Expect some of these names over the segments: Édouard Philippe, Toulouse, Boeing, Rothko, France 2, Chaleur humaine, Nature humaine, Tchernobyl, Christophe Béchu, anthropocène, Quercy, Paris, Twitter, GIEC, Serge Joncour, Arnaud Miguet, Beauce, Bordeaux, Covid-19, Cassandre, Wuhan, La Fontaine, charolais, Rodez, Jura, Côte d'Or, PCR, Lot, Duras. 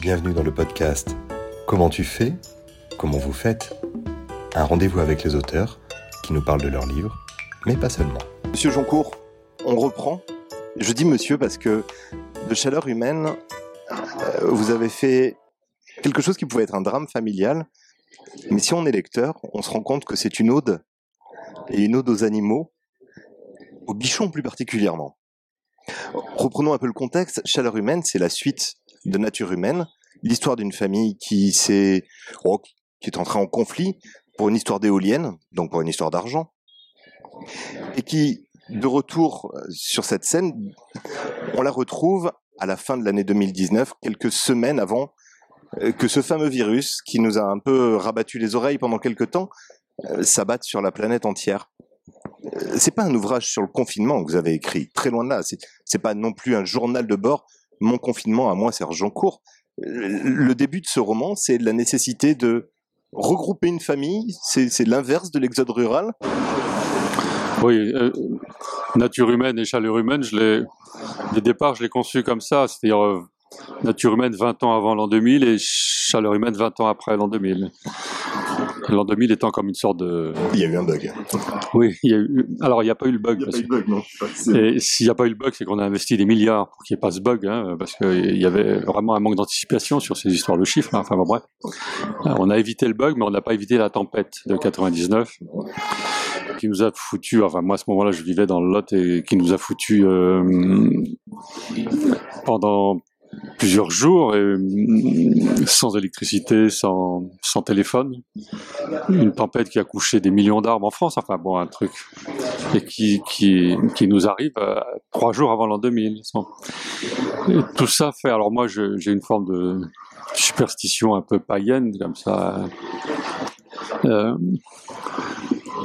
Bienvenue dans le podcast « Comment tu fais ? Comment vous faites ?» Un rendez-vous avec les auteurs qui nous parlent de leurs livres, mais pas seulement. Monsieur Joncour, on reprend. Je dis monsieur parce que de Chaleur humaine, vous avez fait quelque chose qui pouvait être un drame familial, mais si on est lecteur, on se rend compte que c'est une ode, et une ode aux animaux, aux bichons plus particulièrement. Reprenons un peu le contexte. Chaleur humaine, c'est la suite de Nature humaine, l'histoire d'une famille qui est entrée en conflit pour une histoire d'éolienne, donc pour une histoire d'argent, et qui, de retour sur cette scène, on la retrouve à la fin de l'année 2019, quelques semaines avant que ce fameux virus, qui nous a un peu rabattu les oreilles pendant quelques temps, s'abatte sur la planète entière. C'est pas un ouvrage sur le confinement que vous avez écrit, très loin de là, c'est pas non plus un journal de bord. Mon confinement à moi, Serge Joncour. Le début de ce roman, c'est la nécessité de regrouper une famille. C'est l'inverse de l'exode rural. Oui, Nature humaine et Chaleur humaine, dès le départ, je l'ai conçu comme ça. C'est-à-dire Nature humaine 20 ans avant l'an 2000 et Chaleur humaine 20 ans après l'an 2000. L'an 2000 étant comme une sorte de... Il y a eu un bug. Oui, alors il n'y a pas eu le bug. Et s'il n'y a pas eu le bug, c'est qu'on a investi des milliards pour qu'il n'y ait pas ce bug, hein, parce qu'il y avait vraiment un manque d'anticipation sur ces histoires de chiffres. Hein. Enfin bon, bref, on a évité le bug, mais on n'a pas évité la tempête de 99, qui nous a foutu... Enfin, moi, à ce moment-là, je vivais dans le Lot, et qui nous a foutu pendant... plusieurs jours, et sans électricité, sans téléphone, une tempête qui a couché des millions d'arbres en France, enfin bon, un truc, et qui nous arrive 3 jours avant l'an 2000. Et tout ça fait, alors moi j'ai une forme de superstition un peu païenne, comme ça...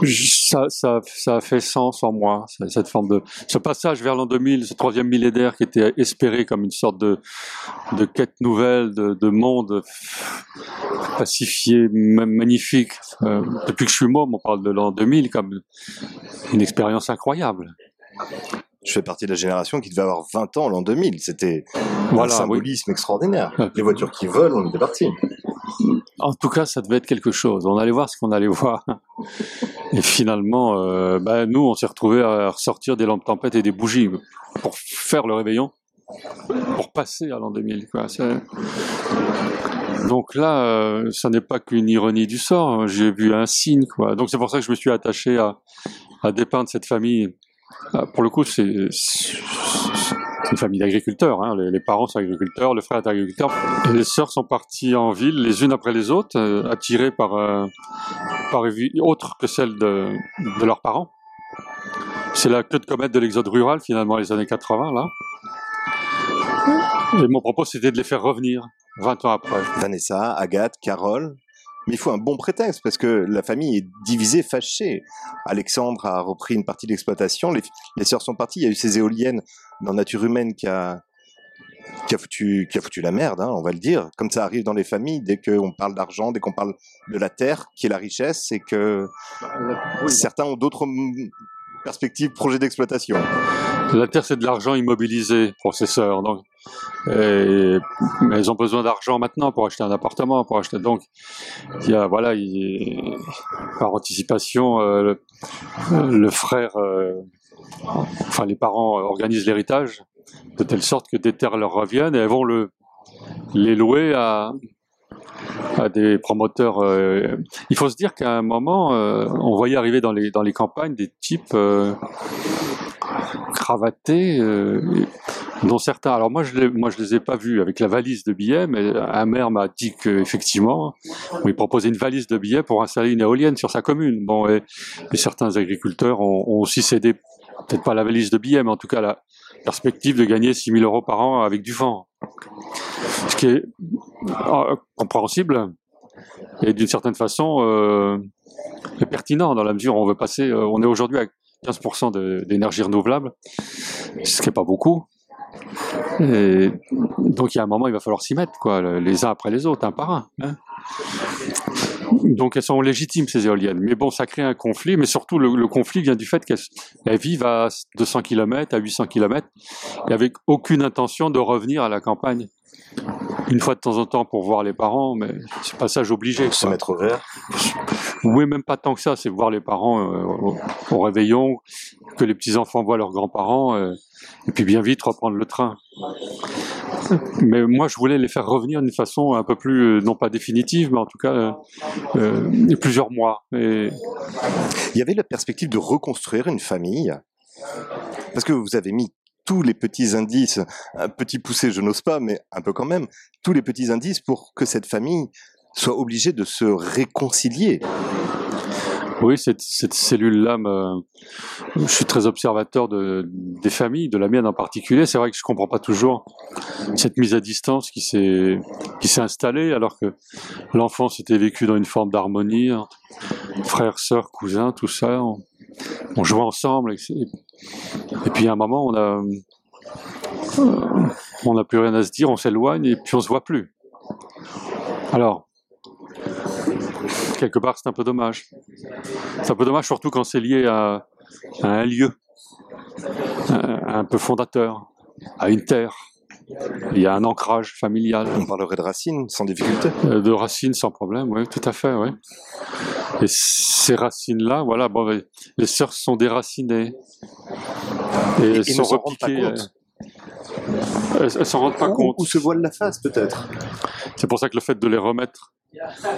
Ça a fait sens en moi, cette forme de... Ce passage vers l'an 2000, ce 3e millénaire qui était espéré comme une sorte de quête nouvelle, de monde pacifié, magnifique. Depuis que je suis môme, on parle de l'an 2000 comme une expérience incroyable. Je fais partie de la génération qui devait avoir 20 ans l'an 2000. C'était un symbolisme extraordinaire. Les voitures qui volent, on était partis. En tout cas, ça devait être quelque chose. On allait voir ce qu'on allait voir. Et finalement, nous, on s'est retrouvés à ressortir des lampes tempêtes et des bougies pour faire le réveillon, pour passer à l'an 2000. Quoi. Donc là, ça n'est pas qu'une ironie du sort. J'ai vu un signe. Quoi. Donc c'est pour ça que je me suis attaché à dépeindre cette famille. Pour le coup, c'est une famille d'agriculteurs, hein. Les parents sont agriculteurs, le frère est agriculteur. Et les sœurs sont parties en ville, les unes après les autres, attirées par une vie autre que celle de leurs parents. C'est la queue de comète de l'exode rural, finalement, les années 80, là. Et mon propos, c'était de les faire revenir, 20 ans après. Vanessa, Agathe, Carole... Mais il faut un bon prétexte, parce que la famille est divisée, fâchée. Alexandre a repris une partie de l'exploitation, les sœurs sont parties, il y a eu ces éoliennes dans Nature humaine qui a foutu la merde, hein, on va le dire. Comme ça arrive dans les familles, dès qu'on parle d'argent, dès qu'on parle de la terre, qui est la richesse, et que certains ont d'autres perspectives, projets d'exploitation. La terre, c'est de l'argent immobilisé pour ses sœurs, donc... Mais ils ont besoin d'argent maintenant pour acheter un appartement, pour acheter. Donc, par anticipation, le frère, les parents organisent l'héritage de telle sorte que des terres leur reviennent et elles vont les louer à des promoteurs. Il faut se dire qu'à un moment, on voyait arriver dans les campagnes des types cravatés. Dont certains, alors moi je les ai pas vus avec la valise de billets, mais un maire m'a dit qu'effectivement, il proposait une valise de billets pour installer une éolienne sur sa commune. Bon, et certains agriculteurs ont aussi cédé, peut-être pas la valise de billets, mais en tout cas la perspective de gagner 6 000 € par an avec du vent. Ce qui est compréhensible et d'une certaine façon pertinent dans la mesure où on veut passer, on est aujourd'hui à 15% d'énergie renouvelable, ce qui n'est pas beaucoup. Et donc il y a un moment il va falloir s'y mettre quoi, les uns après les autres, un par un, hein. Donc elles sont légitimes ces éoliennes, mais bon ça crée un conflit, mais surtout le conflit vient du fait qu'elles vivent à 200 km, à 800 km et avec aucune intention de revenir à la campagne. une fois de temps en temps pour voir les parents, mais c'est passage obligé. Se mettre au vert. Oui, même pas tant que ça, c'est voir les parents au réveillon, que les petits-enfants voient leurs grands-parents, et puis bien vite reprendre le train. Mais moi, je voulais les faire revenir d'une façon un peu plus, non pas définitive, mais en tout cas, plusieurs mois. Et... Il y avait la perspective de reconstruire une famille, parce que vous avez mis tous les petits indices, un petit poussé, je n'ose pas, mais un peu quand même, tous les petits indices pour que cette famille soit obligée de se réconcilier. Oui, cette cellule-là, je suis très observateur des familles, de la mienne en particulier. C'est vrai que je ne comprends pas toujours cette mise à distance qui s'est installée, alors que l'enfance était vécue dans une forme d'harmonie, hein. Frères, sœurs, cousins, tout ça, on jouait ensemble. Et puis à un moment, on n'a plus rien à se dire, on s'éloigne et puis on ne se voit plus. Alors... quelque part, c'est un peu dommage. C'est un peu dommage, surtout quand c'est lié à un lieu, à un peu fondateur, à une terre. Il y a un ancrage familial. On parlerait de racines, sans difficulté. De racines, sans problème, oui, tout à fait, oui. Et ces racines-là, voilà, bon, les sœurs sont déracinées. Et elles sont repiquées. Elles s'en rendent pas compte. Ou se voilent la face, peut-être. C'est pour ça que le fait de les remettre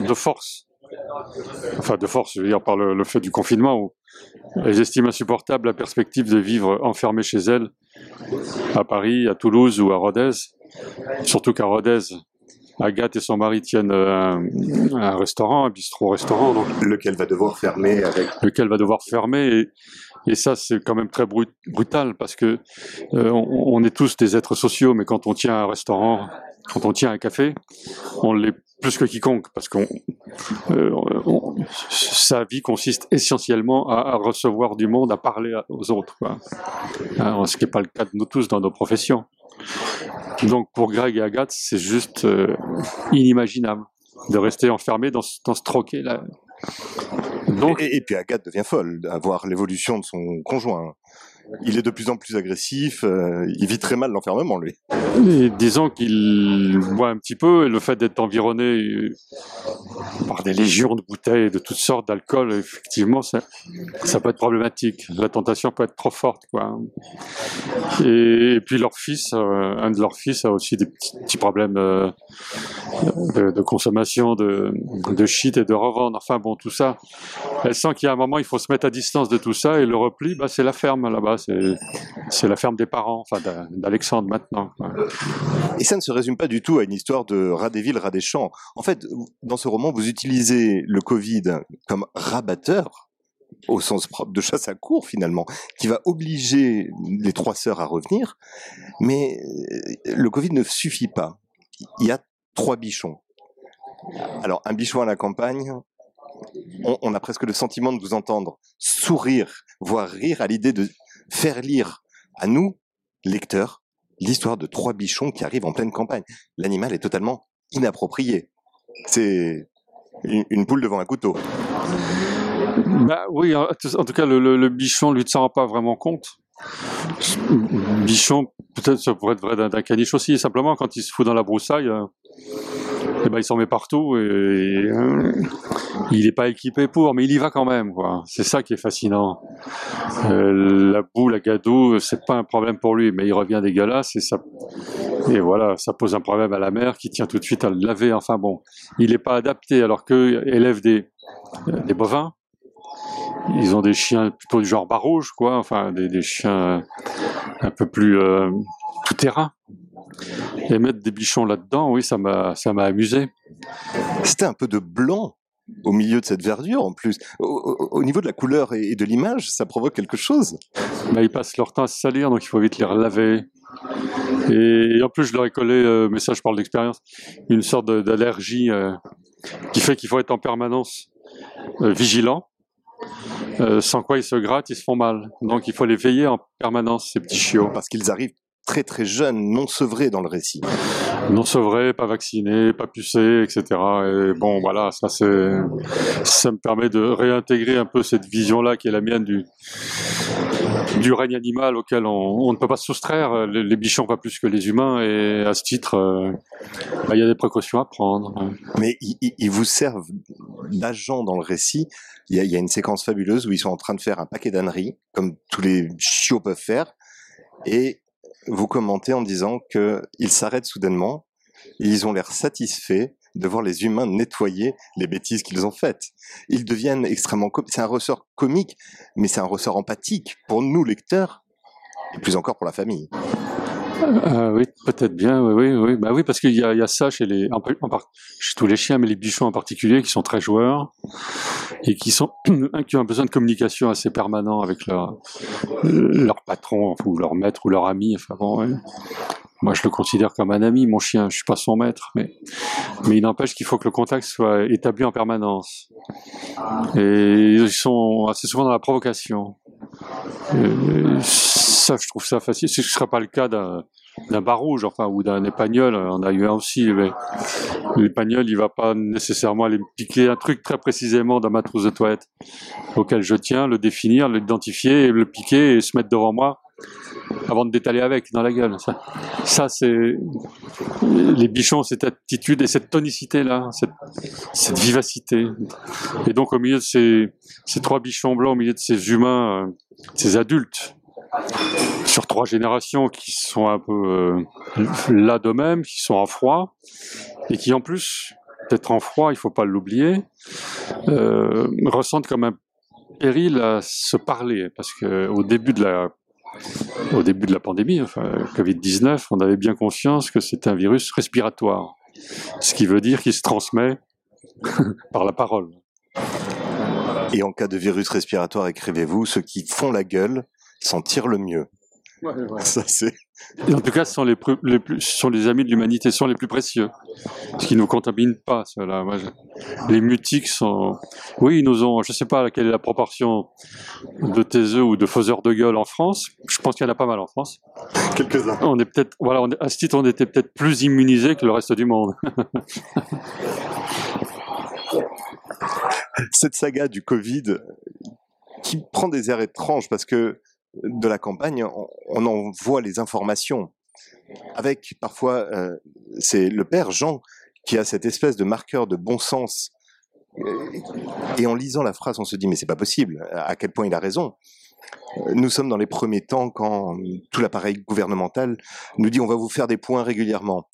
de force, enfin de force, je veux dire par le fait du confinement, où elles estiment insupportable la perspective de vivre enfermées chez elles, à Paris, à Toulouse ou à Rodez. Surtout qu'à Rodez, Agathe et son mari tiennent un restaurant, un bistrot-restaurant. Donc, lequel va devoir fermer avec... Lequel va devoir fermer, et ça c'est quand même très brutal, parce que on est tous des êtres sociaux, mais quand on tient un restaurant, quand on tient un café, on l'est plus que quiconque, parce que sa vie consiste essentiellement à recevoir du monde, à parler aux autres, quoi. Alors, ce qui n'est pas le cas de nous tous dans nos professions. Donc pour Greg et Agathe, c'est juste inimaginable de rester enfermé dans ce troquet-là. Donc... Et puis Agathe devient folle à voir l'évolution de son conjoint. Il est de plus en plus agressif, il vit très mal l'enfermement, lui. Et disons qu'il boit un petit peu, et le fait d'être environné par des légions de bouteilles, de toutes sortes d'alcool, effectivement, ça peut être problématique. La tentation peut être trop forte, quoi. Et puis leur fils, un de leurs fils a aussi des petits problèmes de consommation, de shit et de revente. Enfin bon, tout ça. Elle sent qu'il y a un moment, il faut se mettre à distance de tout ça, et le repli, bah, c'est la ferme, là-bas. C'est la ferme des parents, enfin d'Alexandre maintenant. Et ça ne se résume pas du tout à une histoire de rat des villes, rat des champs. En fait, dans ce roman, vous utilisez le Covid comme rabatteur, au sens propre de chasse à courre finalement, qui va obliger les trois sœurs à revenir, mais le Covid ne suffit pas. Il y a trois bichons. Alors, un bichon à la campagne... On a presque le sentiment de vous entendre sourire, voire rire à l'idée de faire lire à nous, lecteurs, l'histoire de trois bichons qui arrivent en pleine campagne. L'animal est totalement inapproprié. C'est une poule devant un couteau. Bah oui, en tout cas, le bichon, lui, ne s'en rend pas vraiment compte. Bichon, peut-être ça pourrait être vrai d'un caniche aussi. Simplement, quand il se fout dans la broussaille... eh ben, il s'en met partout et il n'est pas équipé pour, mais il y va quand même, quoi. C'est ça qui est fascinant. La boule à gadou, c'est pas un problème pour lui, mais il revient dégueulasse et voilà, ça pose un problème à la mère qui tient tout de suite à le laver. Enfin bon, il n'est pas adapté, alors qu'eux élèvent des bovins. Ils ont des chiens plutôt du genre barouge, quoi. Enfin, des chiens un peu plus tout terrain. Et mettre des bichons là-dedans, oui, ça m'a amusé. C'était un peu de blanc au milieu de cette verdure, en plus. Au niveau de la couleur et de l'image, ça provoque quelque chose. Bah, ils passent leur temps à se salir, donc il faut vite les laver. Et en plus, je leur ai collé, mais ça, je parle d'expérience, une sorte d'allergie qui fait qu'il faut être en permanence vigilant. Sans quoi ils se grattent, ils se font mal. Donc il faut les veiller en permanence, ces petits chiots. Parce qu'ils arrivent très très jeunes, non sevrés dans le récit. Non sevrés, pas vaccinés, pas pucés, etc. Et bon, voilà, ça me permet de réintégrer un peu cette vision-là qui est la mienne du règne animal auquel on ne peut pas se soustraire, les bichons pas plus que les humains, et à ce titre, il y a des précautions à prendre. Mais ils vous servent d'agent dans le récit. Il y a une séquence fabuleuse où ils sont en train de faire un paquet d'âneries, comme tous les chiots peuvent faire, et vous commentez en disant qu'ils s'arrêtent soudainement, et ils ont l'air satisfaits de voir les humains nettoyer les bêtises qu'ils ont faites. Ils deviennent extrêmement... C'est un ressort comique, mais c'est un ressort empathique pour nous, lecteurs, et plus encore pour la famille. Oui, peut-être bien, oui. Bah oui, parce qu'il y a ça chez tous les chiens, mais les bichons en particulier, qui sont très joueurs, et qui ont besoin de communication assez permanent avec leur patron, ou leur maître, ou leur ami, enfin bon, ouais. Moi, je le considère comme un ami, mon chien. Je suis pas son maître, mais il n'empêche qu'il faut que le contact soit établi en permanence. Et ils sont assez souvent dans la provocation. Et ça, je trouve ça facile. Ce ne serait pas le cas d'un barouge, enfin, ou d'un épagnol. On a eu un aussi, mais l'épagnol, il va pas nécessairement aller me piquer un truc très précisément dans ma trousse de toilette auquel je tiens, le définir, l'identifier, le piquer et se mettre devant moi. Avant de détaler avec, dans la gueule. Ça c'est... Les bichons, cette attitude et cette tonicité-là, cette vivacité. Et donc, au milieu de ces trois bichons blancs, au milieu de ces humains, ces adultes, sur trois générations qui sont un peu là d'eux-mêmes, qui sont en froid, et qui, en plus d'être en froid, il ne faut pas l'oublier, ressentent comme un péril à se parler. Parce qu'au début de la pandémie, enfin, Covid-19, on avait bien conscience que c'était un virus respiratoire, ce qui veut dire qu'il se transmet par la parole. Et en cas de virus respiratoire, écrivez-vous, ceux qui font la gueule s'en tirent le mieux. Ouais. Ça, c'est... En tout cas, ce sont les amis de l'humanité, ce sont les plus précieux, ce qui ne nous contamine pas, ceux-là. Les mutiques sont... Oui, ils nous ont... Je ne sais pas quelle est la proportion de taiseux ou de faiseurs de gueule en France. Je pense qu'il y en a pas mal en France. Quelques-uns. On est peut-être... Voilà, à ce titre, on était peut-être plus immunisés que le reste du monde. Cette saga du Covid qui prend des airs étranges parce que de la campagne, on en voit les informations. Avec parfois, c'est le père Jean qui a cette espèce de marqueur de bon sens. Et en lisant la phrase, on se dit, mais c'est pas possible, à quel point il a raison. Nous sommes dans les premiers temps quand tout l'appareil gouvernemental nous dit, on va vous faire des points régulièrement.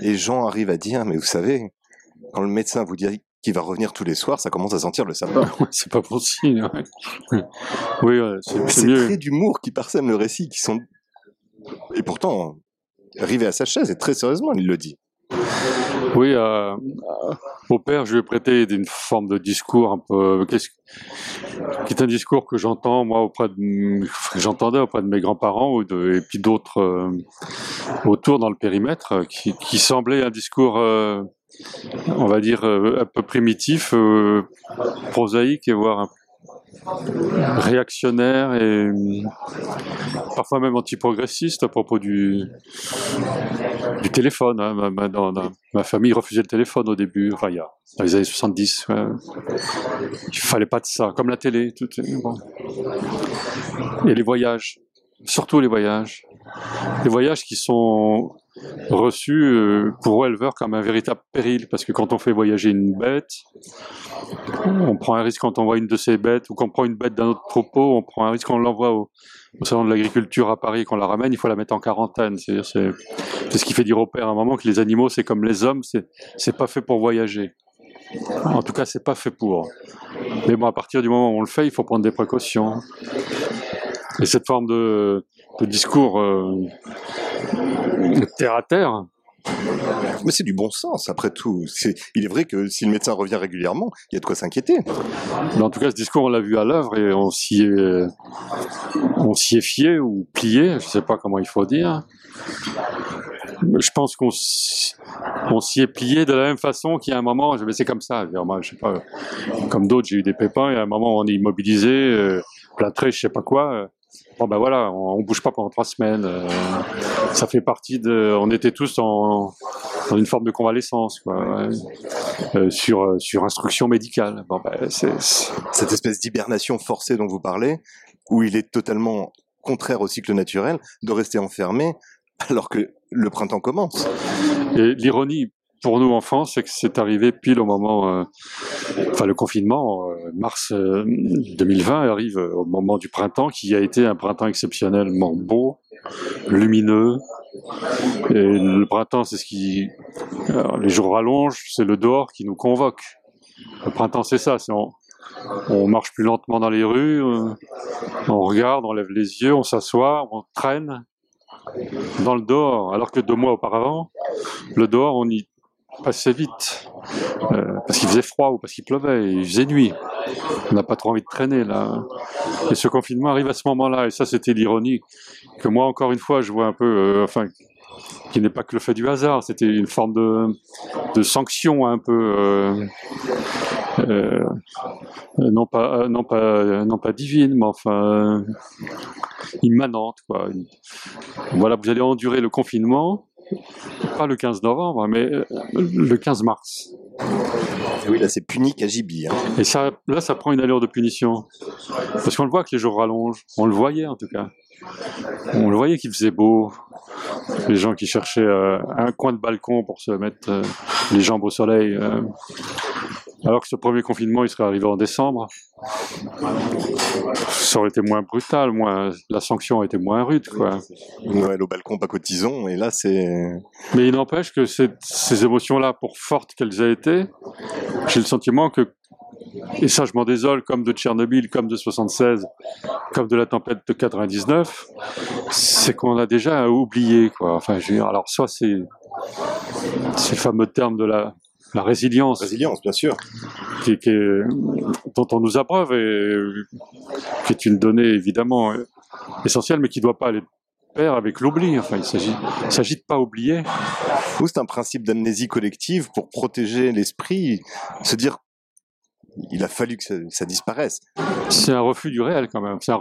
Et Jean arrive à dire, mais vous savez, quand le médecin vous dit qui va revenir tous les soirs, ça commence à sentir le sapin. C'est pas possible. Ouais. Oui, ouais, c'est mieux. Ces traits d'humour qui parsèment le récit, qui sont... Et pourtant, rivé à sa chaise, et très sérieusement, il le dit. Oui, au père, je lui ai prêté une forme de discours un peu... qui est un discours que j'entends, moi, j'entendais auprès de mes grands-parents et puis d'autres autour dans le périmètre, qui semblait un discours... on va dire un peu primitif, prosaïque et voire réactionnaire et parfois même antiprogressiste à propos du téléphone. Hein. Ma famille refusait le téléphone au début, enfin, dans les années 70. Ouais. Il fallait pas de ça, comme la télé. Tout, bon. Et les voyages, surtout les voyages. Les voyages qui sont... reçu pour éleveur comme un véritable péril, parce que quand on fait voyager une bête, on prend un risque quand on voit une de ces bêtes, ou qu'on prend une bête d'un autre troupeau, on prend un risque quand on l'envoie au salon de l'agriculture à Paris et qu'on la ramène, il faut la mettre en quarantaine. C'est-à-dire, c'est ce qui fait dire au père à un moment que les animaux, c'est comme les hommes, c'est pas fait pour voyager. En tout cas, c'est pas fait pour. Mais bon, à partir du moment où on le fait, il faut prendre des précautions. Et cette forme de discours terre à terre. Mais c'est du bon sens, après tout. Il est vrai que si le médecin revient régulièrement, il y a de quoi s'inquiéter. Mais en tout cas, ce discours, on l'a vu à l'œuvre et on s'y est fié ou plié, je ne sais pas comment il faut dire. Je pense qu'on s'y est plié de la même façon qu'il y a un moment, mais c'est comme ça, moi, je sais pas, comme d'autres, j'ai eu des pépins, et à un moment, on est immobilisé, plâtré, je ne sais pas quoi. Bon ben voilà, on ne bouge pas pendant 3 semaines. Ça fait partie de... On était tous dans une forme de convalescence, quoi, ouais. Sur instruction médicale. Bon ben, cette espèce d'hibernation forcée dont vous parlez, où il est totalement contraire au cycle naturel de rester enfermé alors que le printemps commence. Et l'ironie pour nous en France, c'est que c'est arrivé pile au moment, le confinement, mars 2020 arrive au moment du printemps, qui a été un printemps exceptionnellement beau, lumineux. Et le printemps, c'est ce qui... Alors, les jours rallongent, c'est le dehors qui nous convoque. Le printemps, c'est ça, c'est... On marche plus lentement dans les rues, on regarde, on lève les yeux, on s'assoit, on traîne dans le dehors. Alors que 2 mois auparavant, le dehors, on y passait vite, parce qu'il faisait froid ou parce qu'il pleuvait, il faisait nuit. On n'a pas trop envie de traîner, là. Et ce confinement arrive à ce moment-là, et ça, c'était l'ironie que moi, encore une fois, je vois un peu... qui n'est pas que le fait du hasard, c'était une forme de sanction un peu... non pas divine, mais enfin immanente, quoi. Voilà, vous allez endurer le confinement, pas le 15 novembre, mais le 15 mars. Oui, là c'est puni Kajibi. Hein. Et ça, là ça prend une allure de punition. Parce qu'on le voit que les jours rallongent, on le voyait en tout cas. On le voyait qu'il faisait beau, les gens qui cherchaient un coin de balcon pour se mettre les jambes au soleil. Alors que ce premier confinement, il serait arrivé en décembre, ça aurait été moins brutal, moins... la sanction a été moins rude, quoi. Noël au balcon, pas cotisons, et là, c'est... Mais il n'empêche que ces émotions-là, pour fortes qu'elles aient été, j'ai le sentiment que, et ça je m'en désole, comme de Tchernobyl, comme de 76, comme de la tempête de 99, c'est qu'on a déjà oublié, quoi. Enfin, je veux dire, alors soit c'est le fameux terme de la résilience. Résilience, bien sûr. Dont on nous abreuve et qui est une donnée évidemment essentielle, mais qui ne doit pas aller de pair avec l'oubli. Enfin, il s'agit de ne pas oublier. C'est un principe d'amnésie collective pour protéger l'esprit, se dire il a fallu que ça disparaisse. C'est un refus du réel quand même. Ça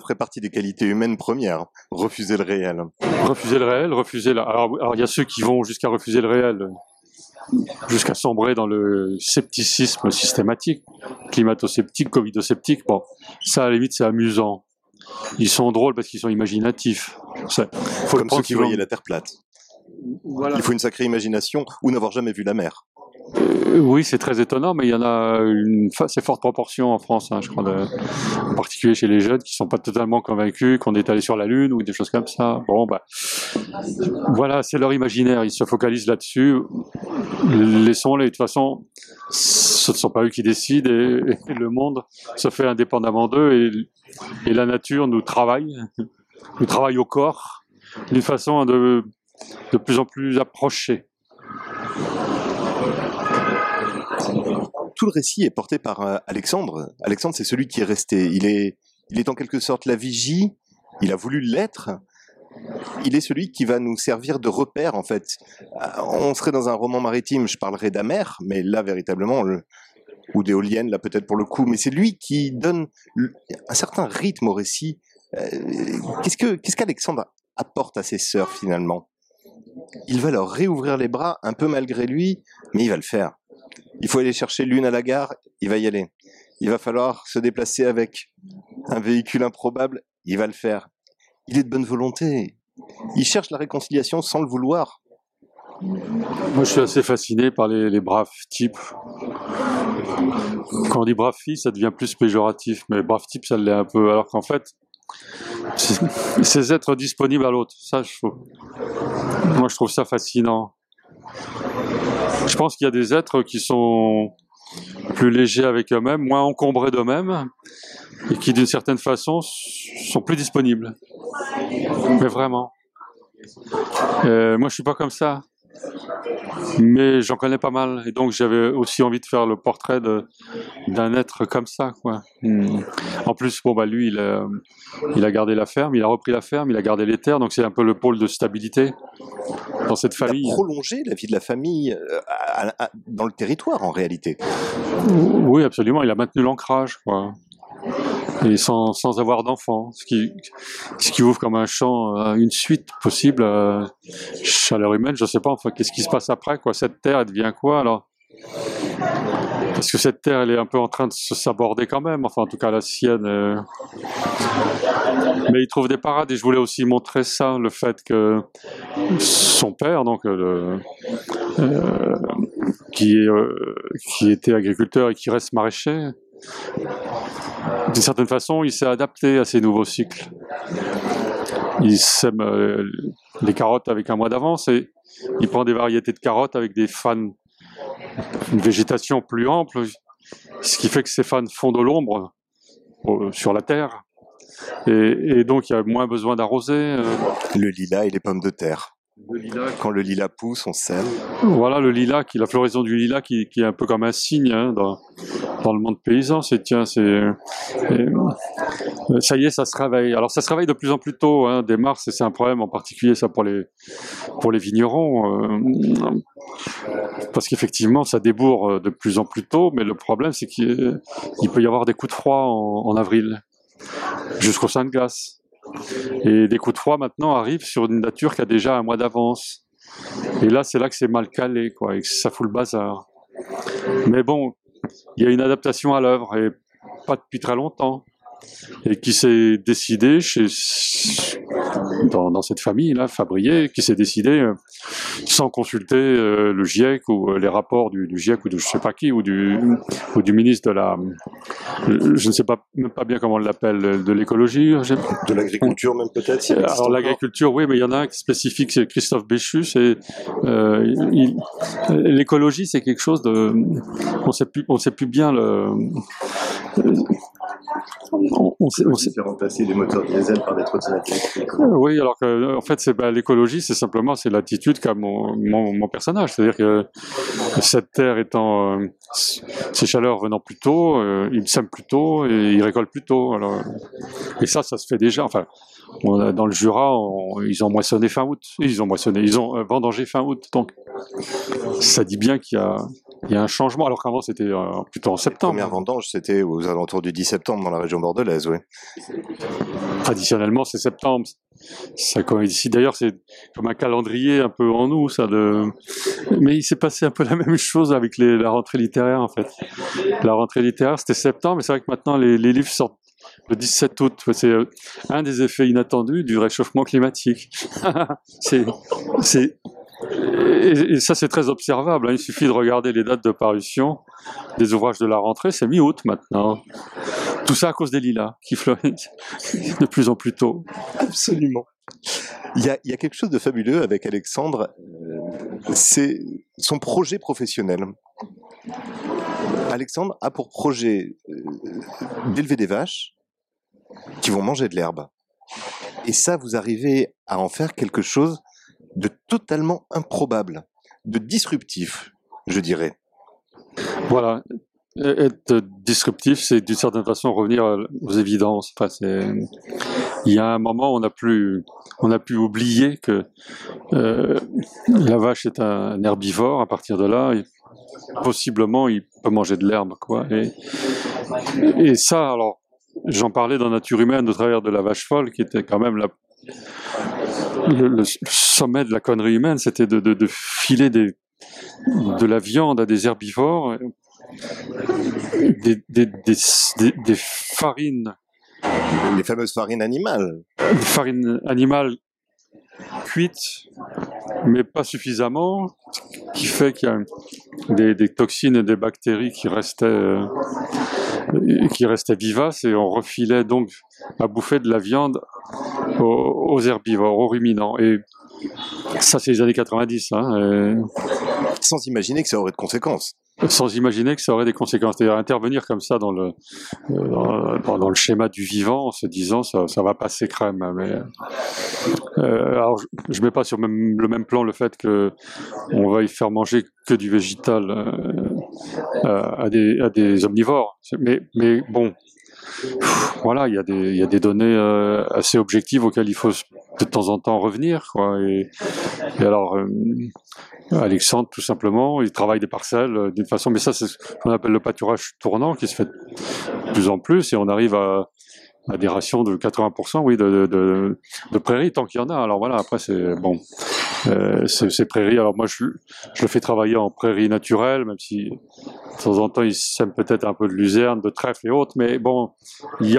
ferait partie des qualités humaines premières. Refuser le réel. Refuser le réel, refuser la... Alors il y a ceux qui vont jusqu'à refuser le réel, jusqu'à sombrer dans le scepticisme systématique, climato-sceptique, covidosceptique. Bon, ça à la limite c'est amusant. Ils sont drôles parce qu'ils sont imaginatifs. Comme ceux qui voyaient la Terre plate. Voilà. Il faut une sacrée imagination ou n'avoir jamais vu la mer. Oui, c'est très étonnant, mais il y en a une assez forte proportion en France, hein, je crois, en particulier chez les jeunes, qui ne sont pas totalement convaincus qu'on est allé sur la Lune ou des choses comme ça. Bon, bah, voilà, c'est leur imaginaire, ils se focalisent là-dessus. Laissons-les, de toute façon, ce ne sont pas eux qui décident et le monde se fait indépendamment d'eux et la nature nous travaille au corps d'une façon de plus en plus approchée. Tout le récit est porté par Alexandre. Alexandre, c'est celui qui est resté. Il est en quelque sorte la vigie. Il a voulu l'être. Il est celui qui va nous servir de repère, en fait. On serait dans un roman maritime, je parlerais d'amer, mais là, véritablement, ou d'éolienne, là, peut-être pour le coup. Mais c'est lui qui donne un certain rythme au récit. Qu'est-ce qu'Alexandre apporte à ses sœurs, finalement ? Il va leur réouvrir les bras, un peu malgré lui, mais il va le faire. Il faut aller chercher l'une à la gare, il va y aller. Il va falloir se déplacer avec un véhicule improbable, il va le faire. Il est de bonne volonté. Il cherche la réconciliation sans le vouloir. Moi, je suis assez fasciné par les braves types. Quand on dit brave fille, ça devient plus péjoratif, mais brave type, ça l'est un peu. Alors qu'en fait, c'est être disponible à l'autre. Ça, moi, je trouve ça fascinant. Je pense qu'il y a des êtres qui sont plus légers avec eux-mêmes, moins encombrés d'eux-mêmes, et qui d'une certaine façon sont plus disponibles. Mais vraiment. Moi je suis pas comme ça, mais j'en connais pas mal, et donc j'avais aussi envie de faire le portrait d'un être comme ça, quoi. En plus, bon bah lui il a gardé la ferme, il a repris la ferme, il a gardé les terres, donc c'est un peu le pôle de stabilité dans cette famille. Il a prolongé la vie de la famille dans le territoire en réalité. Oui, absolument, il a maintenu l'ancrage, quoi. Et sans avoir d'enfants, ce qui ouvre comme un champ, une suite possible, chaleur humaine, je ne sais pas, enfin, qu'est-ce qui se passe après, quoi, cette terre, elle devient quoi, alors Parce que cette terre, elle est un peu en train de se saborder quand même, enfin en tout cas la sienne. Mais il trouve des parades, et je voulais aussi montrer ça, le fait que son père, donc, qui était agriculteur et qui reste maraîcher, d'une certaine façon, il s'est adapté à ces nouveaux cycles. Il sème les carottes avec un mois d'avance et il prend des variétés de carottes avec des fans, une végétation plus ample, ce qui fait que ces fans font de l'ombre sur la terre et donc il y a moins besoin d'arroser. Le lilas et les pommes de terre. Le lilas, quand le lilas pousse, on sème. Voilà le lilas, qui, la floraison du lilas qui est un peu comme un signe hein, dans le monde paysan. C'est tiens, c'est ça y est, ça se réveille. Alors ça se réveille de plus en plus tôt, hein, dès mars, et c'est un problème en particulier ça pour les vignerons, parce qu'effectivement ça débourre de plus en plus tôt. Mais le problème, c'est qu'il peut y avoir des coups de froid en avril, jusqu'au sein de glace. Et des coups de froid maintenant arrivent sur une nature qui a déjà un mois d'avance. Et là, c'est que c'est mal calé, quoi, et que ça fout le bazar. Mais bon, il y a une adaptation à l'œuvre, et pas depuis très longtemps, et qui s'est décidée dans cette famille-là, Fabrier, qui s'est décidée sans consulter le GIEC ou les rapports du GIEC ou de je ne sais pas qui, ou du ministre de la... je ne sais pas, même pas bien comment on l'appelle, de l'écologie. De l'agriculture même peut-être si. Alors l'agriculture, oui, mais il y en a un spécifique, c'est Christophe Béchu. L'écologie, c'est quelque chose de... On ne sait plus bien le... On s'est fait remplacer les moteurs diesel par des trottinettes électriques. Oui, alors que en fait, c'est bah, l'écologie, c'est simplement l'attitude qu'a mon personnage, c'est-à-dire que cette terre étant, ces chaleurs venant plus tôt, il sème plus tôt et il récolte plus tôt. Alors, et ça se fait déjà. Enfin, dans le Jura, ils ont moissonné fin août, ils ont vendangé fin août. Donc, ça dit bien qu'il y a un changement, alors qu'avant c'était plutôt en septembre. La première vendange, c'était aux alentours du 10 septembre dans la région bordelaise, oui. Traditionnellement, c'est septembre. Ça coïncide ici. D'ailleurs, c'est comme un calendrier un peu en nous, ça. Mais il s'est passé un peu la même chose avec la rentrée littéraire, en fait. La rentrée littéraire, c'était septembre, mais c'est vrai que maintenant, les livres sortent le 17 août. C'est un des effets inattendus du réchauffement climatique. Et ça, c'est très observable, hein. Il suffit de regarder les dates de parution des ouvrages de la rentrée, c'est mi-août maintenant. Tout ça à cause des lilas qui fleurissent de plus en plus tôt. Absolument. Il y a quelque chose de fabuleux avec Alexandre, c'est son projet professionnel. Alexandre a pour projet d'élever des vaches qui vont manger de l'herbe. Et ça, vous arrivez à en faire quelque chose de totalement improbable, de disruptif, je dirais. Voilà, être disruptif, c'est d'une certaine façon revenir aux évidences. Enfin, il y a un moment où on a pu oublier que la vache est un herbivore. À partir de là, possiblement, il peut manger de l'herbe, quoi. Et ça, alors, j'en parlais dans Nature humaine au travers de la vache folle, qui était quand même le sommet de la connerie humaine, c'était de filer de la viande à des herbivores, des farines. Les fameuses farines animales. Des farines animales cuites, mais pas suffisamment, ce qui fait qu'il y a des toxines et des bactéries qui restaient vivaces, et on refilait donc à bouffer de la viande aux herbivores, aux ruminants. Et ça, c'est les années 90. Hein, sans imaginer que ça aurait de conséquences. Sans imaginer que ça aurait des conséquences. C'est-à-dire intervenir comme ça dans le schéma du vivant, en se disant ça va passer crème. Mais, alors, je ne mets pas sur le même plan le fait qu'on va y faire manger que du végétal à des omnivores. Mais bon, voilà, il y a des données assez objectives auxquelles il faut de temps en temps revenir, quoi. Et alors, Alexandre, tout simplement, il travaille des parcelles d'une façon, mais ça, c'est ce qu'on appelle le pâturage tournant, qui se fait de plus en plus, et on arrive à des rations de 80%, oui, de prairies, tant qu'il y en a. Alors voilà, après, c'est bon. Ces prairies, alors moi, je le fais travailler en prairies naturelles, même si De temps en temps, il sème peut-être un peu de luzerne, de trèfle et autres, mais bon, il y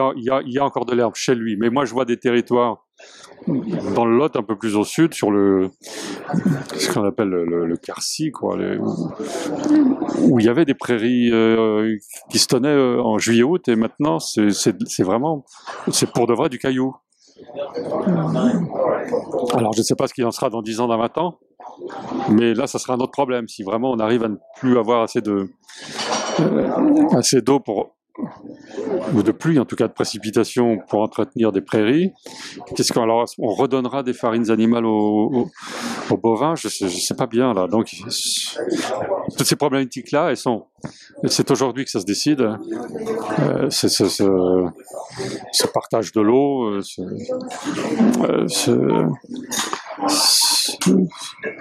a encore de l'herbe chez lui. Mais moi, je vois des territoires dans le Lot, un peu plus au sud, sur le ce qu'on appelle le Quercy, quoi, où il y avait des prairies qui se tenaient en juillet-août, et maintenant, c'est vraiment, c'est pour de vrai du caillou. Alors, je ne sais pas ce qu'il en sera dans 10 ans, dans 20 ans, mais là, ça sera un autre problème. Si vraiment on arrive à ne plus avoir assez d'eau pour, ou de pluie, en tout cas de précipitation, pour entretenir des prairies, qu'est-ce qu'on, alors, on redonnera des farines animales aux bovins? Je sais pas bien, là. Donc, toutes ces problématiques-là, c'est aujourd'hui que ça se décide. Ce partage de l'eau,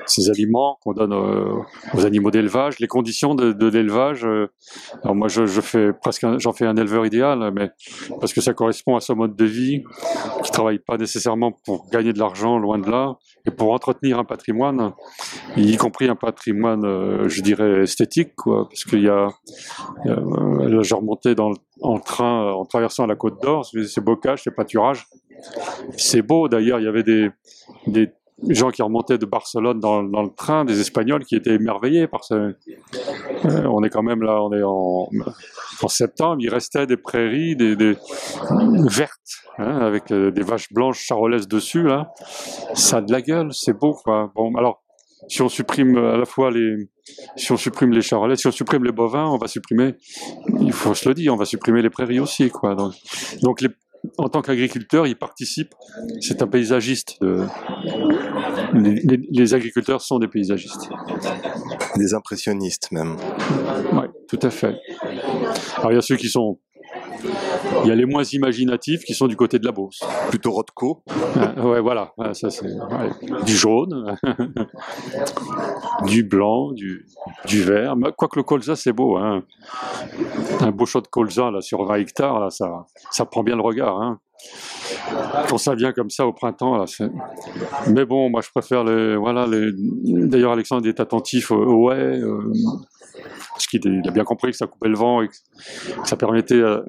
ces aliments qu'on donne aux animaux d'élevage, les conditions de l'élevage. Alors moi, j'en fais un éleveur idéal, mais parce que ça correspond à ce mode de vie qui travaille pas nécessairement pour gagner de l'argent, loin de là, et pour entretenir un patrimoine, y compris un patrimoine, je dirais esthétique, quoi, parce qu'il y a, là, j'ai remonté en train, en traversant la Côte d'Or, ces bocages, ces pâturages, c'est beau. D'ailleurs, il y avait des gens qui remontaient de Barcelone dans le train, des Espagnols qui étaient émerveillés par on est quand même là, on est en septembre, il restait des prairies, des vertes, hein, avec des vaches blanches charolaises dessus, là. Ça a de la gueule, c'est beau, quoi. Bon, alors, si on supprime à la fois si on supprime les charolais, si on supprime les bovins, on va supprimer, il faut se le dire, on va supprimer les prairies aussi, quoi. Donc en tant qu'agriculteur, il participe, c'est un paysagiste. Les agriculteurs sont des paysagistes. Des impressionnistes, même. Oui, tout à fait. Alors, il y a ceux qui sont... Il y a les moins imaginatifs qui sont du côté de la Beauce. Plutôt Rothko. Ouais, voilà. Ça, c'est, ouais. Du jaune, du blanc, du vert. Quoique le colza, c'est beau. Hein. Un beau shot de colza là, sur 20 hectares, là, ça prend bien le regard. Hein. Quand ça vient comme ça au printemps, là, mais bon, moi je préfère D'ailleurs, Alexandre est attentif aux haies, parce qu'il a bien compris que ça coupait le vent et que ça permettait à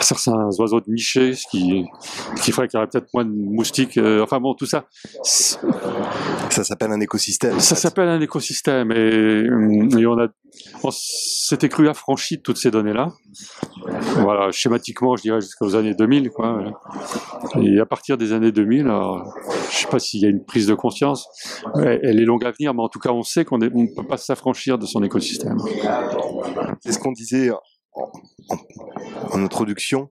certains oiseaux de nicher, ce qui ferait qu'il y aurait peut-être moins de moustiques. Enfin bon, tout ça. Ça s'appelle un écosystème. Ça s'appelle un écosystème, et on s'était cru affranchi de toutes ces données-là. Voilà, schématiquement, je dirais jusqu'aux années 2000, quoi. Et à partir des années 2000, alors, je ne sais pas s'il y a une prise de conscience. Elle est longue à venir, mais en tout cas, on sait qu'on ne peut pas s'affranchir de son écosystème. C'est ce qu'on disait en introduction.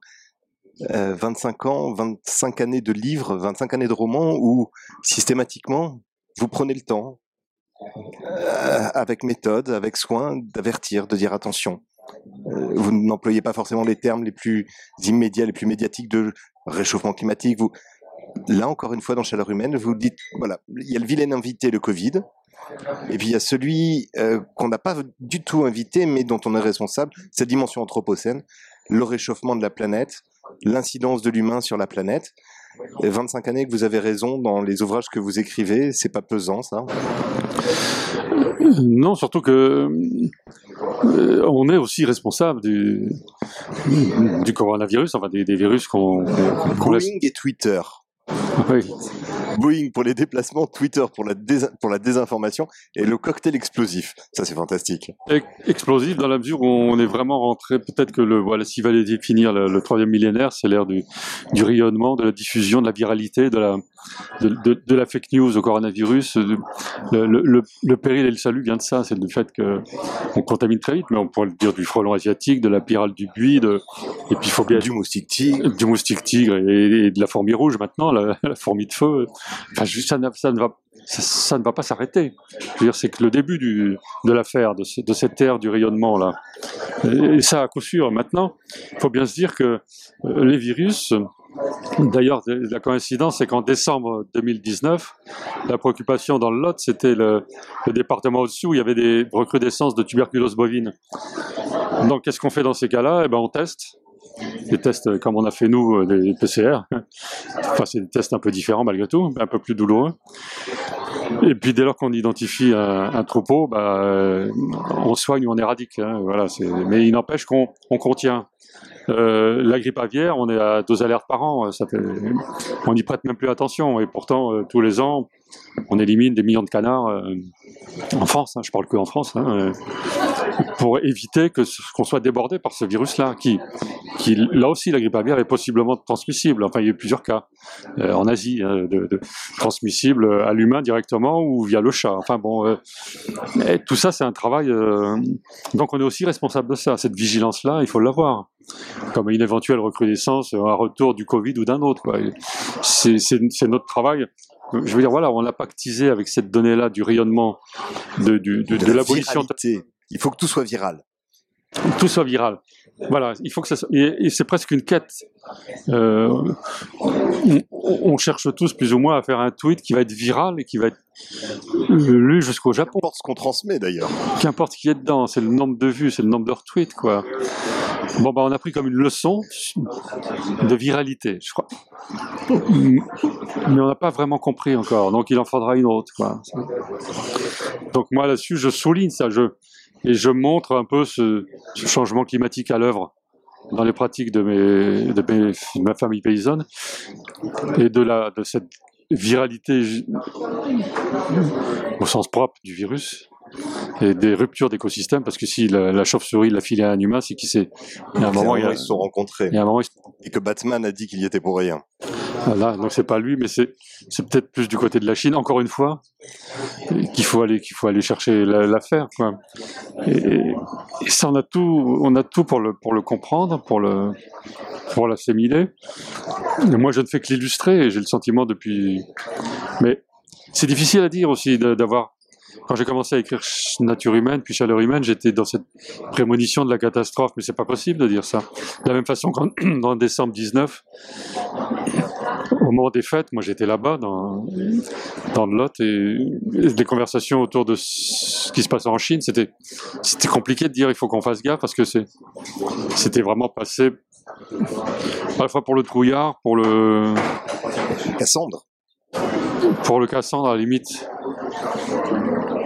25 ans, 25 années de livres, 25 années de romans où systématiquement, vous prenez le temps, avec méthode, avec soin, d'avertir, de dire attention. Vous n'employez pas forcément les termes les plus immédiats, les plus médiatiques de réchauffement climatique. Là, encore une fois, dans Chaleur humaine, vous dites, voilà, il y a le vilain invité, le Covid, et puis il y a celui qu'on n'a pas du tout invité, mais dont on est responsable, cette dimension anthropocène, le réchauffement de la planète, l'incidence de l'humain sur la planète. 25 années que vous avez raison dans les ouvrages que vous écrivez, c'est pas pesant, ça? Non, surtout que on est aussi responsable du coronavirus, enfin des virus qu'on laisse. Boeing et Twitter. Oui. Boeing pour les déplacements, Twitter pour la désinformation, et le cocktail explosif. Ça, c'est fantastique. Explosif dans la mesure où on est vraiment rentré, peut-être que s'il fallait définir le troisième millénaire, c'est l'ère du rayonnement, de la diffusion, de la viralité, de la fake news au coronavirus. Le péril et le salut vient de ça, c'est le fait qu'on contamine très vite, mais on pourrait le dire du frelon asiatique, de la pyrale du buis, et puis il faut bien... Du moustique tigre et de la fourmi rouge maintenant, la fourmi de feu... Enfin, ça ne va pas s'arrêter. Je veux dire, c'est que le début de l'affaire, de cette ère du rayonnement là. Et ça, à coup sûr. Maintenant, il faut bien se dire que les virus. D'ailleurs, la coïncidence, c'est qu'en décembre 2019, la préoccupation dans le Lot, c'était le département au-dessus où il y avait des recrudescences de tuberculose bovine. Donc, qu'est-ce qu'on fait dans ces cas-là? Eh ben, on teste. Des tests comme on a fait nous, des PCR, enfin c'est des tests un peu différents malgré tout, un peu plus douloureux, Et puis dès lors qu'on identifie un troupeau, on soigne ou on éradique. Hein, voilà, mais il n'empêche qu'on contient. La grippe aviaire, on est à 2 alertes par an, ça fait... on n'y prête même plus attention. Et pourtant, tous les ans, on élimine des millions de canards en France, hein, je parle que en France, hein, pour éviter qu'on soit débordé par ce virus-là, qui, là aussi, la grippe aviaire est possiblement transmissible. Enfin, il y a eu plusieurs cas en Asie, de transmissible à l'humain directement ou via le chat. Enfin bon, tout ça, c'est un travail. Donc on est aussi responsable de ça. Cette vigilance-là, il faut l'avoir. Comme une éventuelle recrudescence, un retour du Covid ou d'un autre. C'est notre travail. Je veux dire, voilà, on l'a pactisé avec cette donnée-là du rayonnement, de l'abolition. Il faut que tout soit viral. Tout soit viral. Voilà, il faut que ça soit... Et c'est presque une quête. On cherche tous, plus ou moins, à faire un tweet qui va être viral et qui va être lu jusqu'au Japon. Qu'importe ce qu'on transmet, d'ailleurs. Qu'importe ce qui est dedans. C'est le nombre de vues, c'est le nombre de retweets, quoi. Bon, on a pris comme une leçon de viralité, je crois. Mais on n'a pas vraiment compris encore, donc il en faudra une autre, quoi. Donc moi, là-dessus, je souligne ça, et je montre un peu ce changement climatique à l'œuvre dans les pratiques de ma famille paysanne et de cette viralité au sens propre du virus. Et des ruptures d'écosystèmes, parce que si la chauve-souris l'a filé à un humain, c'est qu'il s'est... Il y a un moment, ils se sont rencontrés. Et que Batman a dit qu'il y était pour rien. Voilà, donc c'est pas lui, mais c'est peut-être plus du côté de la Chine, encore une fois, qu'il faut aller chercher l'affaire, quoi. Et ça, on a tout pour le comprendre, pour l'assimiler. Moi, je ne fais que l'illustrer, et j'ai le sentiment depuis... Mais c'est difficile à dire aussi d'avoir... Quand j'ai commencé à écrire Nature humaine, puis Chaleur humaine, j'étais dans cette prémonition de la catastrophe, mais c'est pas possible de dire ça. De la même façon qu'en décembre 19, au moment des fêtes, moi j'étais là-bas, dans le Lot, et les conversations autour de ce qui se passe en Chine, c'était compliqué de dire il faut qu'on fasse gaffe, parce que c'était vraiment passé à la fois pour le trouillard, pour le... Cassandre. Pour le Cassandre, à la limite...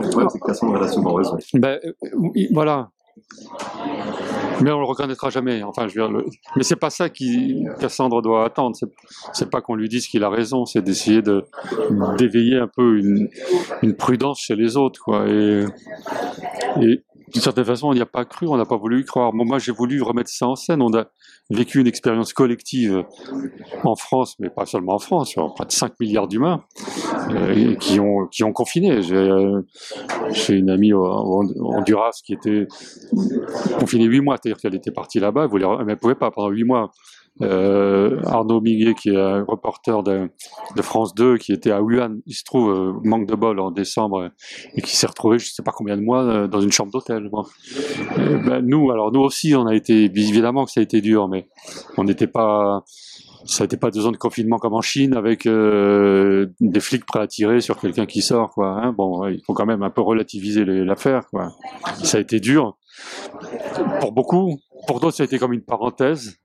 Le problème, c'est que Cassandre a souvent raison. Voilà. Mais on le reconnaîtra jamais. Enfin, mais c'est pas ça Cassandre doit attendre. C'est pas qu'on lui dise qu'il a raison. C'est d'essayer d'éveiller un peu une prudence chez les autres, quoi. Et d'une certaine façon, on n'y a pas cru, on n'a pas voulu y croire. Bon, moi, j'ai voulu remettre ça en scène. On a vécu une expérience collective en France, mais pas seulement en France, près de 5 milliards d'humains qui ont confiné. J'ai une amie en Duras qui était confinée 8 mois, c'est-à-dire qu'elle était partie là-bas, elle ne pouvait pas pendant 8 mois. Arnaud Miguet, qui est un reporter de France 2, qui était à Wuhan, il se trouve, manque de bol en décembre, et qui s'est retrouvé je ne sais pas combien de mois dans une chambre d'hôtel. Bon. Nous aussi, on a été, évidemment que ça a été dur, mais on n'était pas... Ça n'était pas 2 ans de confinement comme en Chine, avec des flics prêts à tirer sur quelqu'un qui sort, quoi. Hein. Bon, il faut quand même un peu relativiser l'affaire, quoi. Ça a été dur. Pour beaucoup, pour d'autres, ça a été comme une parenthèse.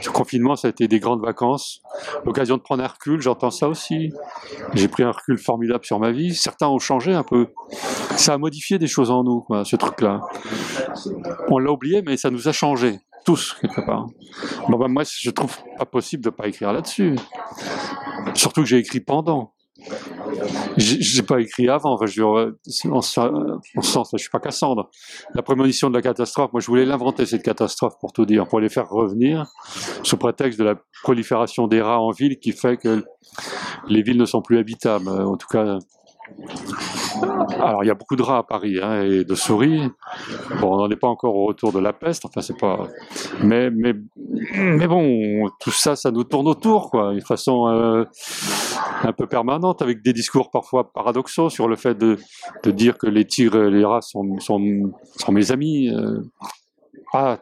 Ce confinement, ça a été des grandes vacances, l'occasion de prendre un recul, j'entends ça aussi. J'ai pris un recul formidable sur ma vie, certains ont changé un peu. Ça a modifié des choses en nous, quoi, ce truc-là. On l'a oublié, mais ça nous a changé, tous, quelque part. Bon, moi, je trouve pas possible de pas écrire là-dessus. Surtout que j'ai écrit pendant. J'ai pas écrit avant, enfin, en ce sens, je suis pas Cassandre. La prémonition de la catastrophe, moi je voulais l'inventer cette catastrophe pour tout dire, pour les faire revenir sous prétexte de la prolifération des rats en ville qui fait que les villes ne sont plus habitables, en tout cas. Alors il y a beaucoup de rats à Paris, hein, et de souris. Bon, on n'en est pas encore au retour de la peste, enfin c'est pas... Mais bon, tout ça, ça nous tourne autour, quoi, de façon un peu permanente, avec des discours parfois paradoxaux sur le fait de dire que les tigres et les rats sont mes amis. Pas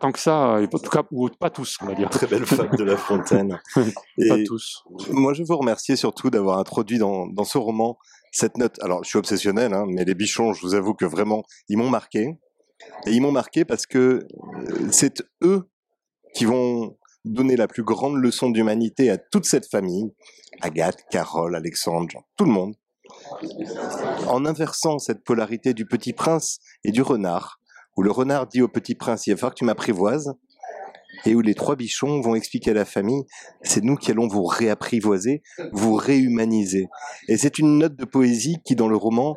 tant que ça, en tout cas, ou pas tous, on va dire. Très belle femme de La Fontaine. Pas tous. Moi, je veux vous remercier surtout d'avoir introduit dans ce roman cette note. Alors, je suis obsessionnel, hein, mais les bichons, je vous avoue que vraiment, ils m'ont marqué. Et ils m'ont marqué parce que c'est eux qui vont donner la plus grande leçon d'humanité à toute cette famille. Agathe, Carole, Alexandre, tout le monde. En inversant cette polarité du petit prince et du renard, où le renard dit au petit prince « il va falloir que tu m'apprivoises », et où les trois bichons vont expliquer à la famille « c'est nous qui allons vous réapprivoiser, vous réhumaniser ». Et c'est une note de poésie qui, dans le roman,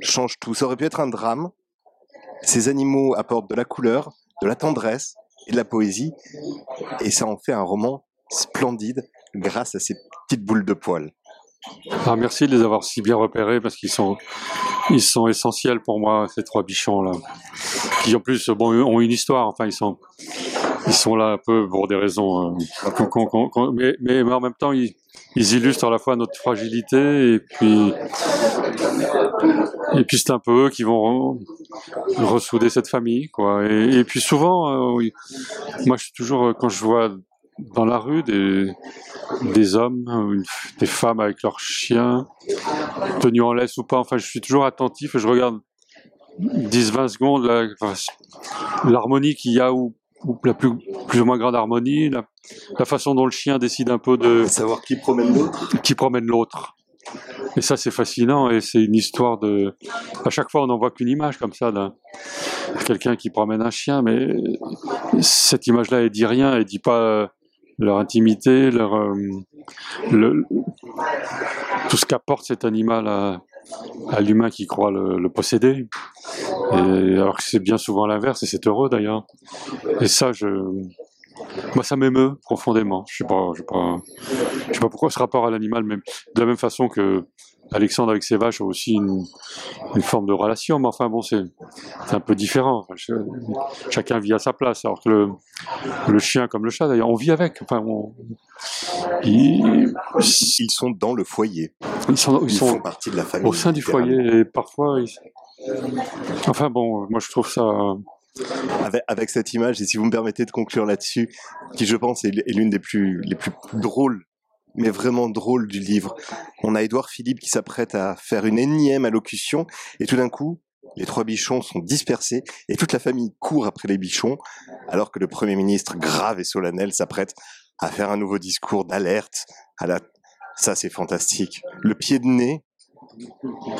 change tout. Ça aurait pu être un drame. Ces animaux apportent de la couleur, de la tendresse et de la poésie, et ça en fait un roman splendide grâce à ces petites boules de poils. Ah, merci de les avoir si bien repérés, parce qu'ils sont essentiels pour moi, ces trois bichons-là, qui en plus ont une histoire, enfin ils sont là un peu pour des raisons, mais en même temps ils illustrent à la fois notre fragilité, et puis c'est un peu eux qui vont ressouder cette famille, quoi. Et puis souvent, moi je suis toujours, quand je vois dans la rue des hommes, des femmes avec leurs chiens, tenus en laisse ou pas, enfin je suis toujours attentif et je regarde 10-20 secondes l'harmonie qu'il y a, ou la plus ou moins grande harmonie, la façon dont le chien décide un peu de savoir qui promène l'autre. Et ça c'est fascinant, et c'est une histoire de... À chaque fois on n'en voit qu'une image comme ça, quelqu'un qui promène un chien, mais cette image-là elle dit rien, elle dit pas leur intimité, tout ce qu'apporte cet animal à l'humain qui croit le posséder, alors que c'est bien souvent l'inverse, et c'est heureux d'ailleurs. Et ça, moi ça m'émeut profondément. Je sais pas pourquoi ce rapport à l'animal, même de la même façon que Alexandre avec ses vaches a aussi une forme de relation, mais enfin bon, c'est un peu différent. Chacun vit à sa place, alors que le chien, comme le chat d'ailleurs, on vit avec. Enfin, ils sont dans le foyer. Ils font partie de la famille. Au sein du foyer, et parfois... Enfin bon, moi je trouve ça... Avec cette image, et si vous me permettez de conclure là-dessus, qui je pense est l'une des les plus drôles, mais vraiment drôle du livre. On a Édouard Philippe qui s'apprête à faire une énième allocution, et tout d'un coup, les trois bichons sont dispersés, et toute la famille court après les bichons, alors que le Premier ministre, grave et solennel, s'apprête à faire un nouveau discours d'alerte. Ça, c'est fantastique. Le pied de nez,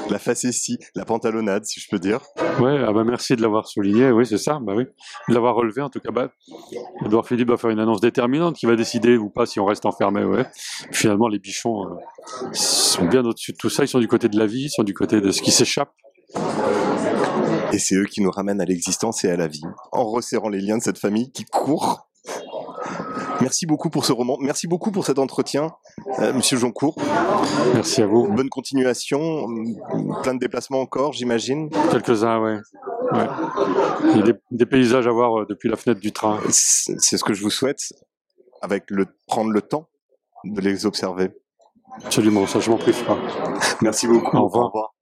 la facétie, la pantalonnade, si je peux dire. Ouais, ah bah merci de l'avoir souligné, oui, c'est ça, bah oui, de l'avoir relevé en tout cas. Bah, Édouard Philippe va faire une annonce déterminante qui va décider ou pas si on reste enfermé. Ouais. Finalement, les bichons sont bien au-dessus de tout ça, ils sont du côté de la vie, ils sont du côté de ce qui s'échappe. Et c'est eux qui nous ramènent à l'existence et à la vie, en resserrant les liens de cette famille qui court. Merci beaucoup pour ce roman, merci beaucoup pour cet entretien, Monsieur Joncour. Merci à vous. Bonne continuation, plein de déplacements encore, j'imagine. Quelques-uns, oui. Ouais. Il y a des paysages à voir depuis la fenêtre du train. C'est ce que je vous souhaite, prendre le temps de les observer. Absolument, ça je m'en prive pas. Merci beaucoup. Au revoir. Au revoir.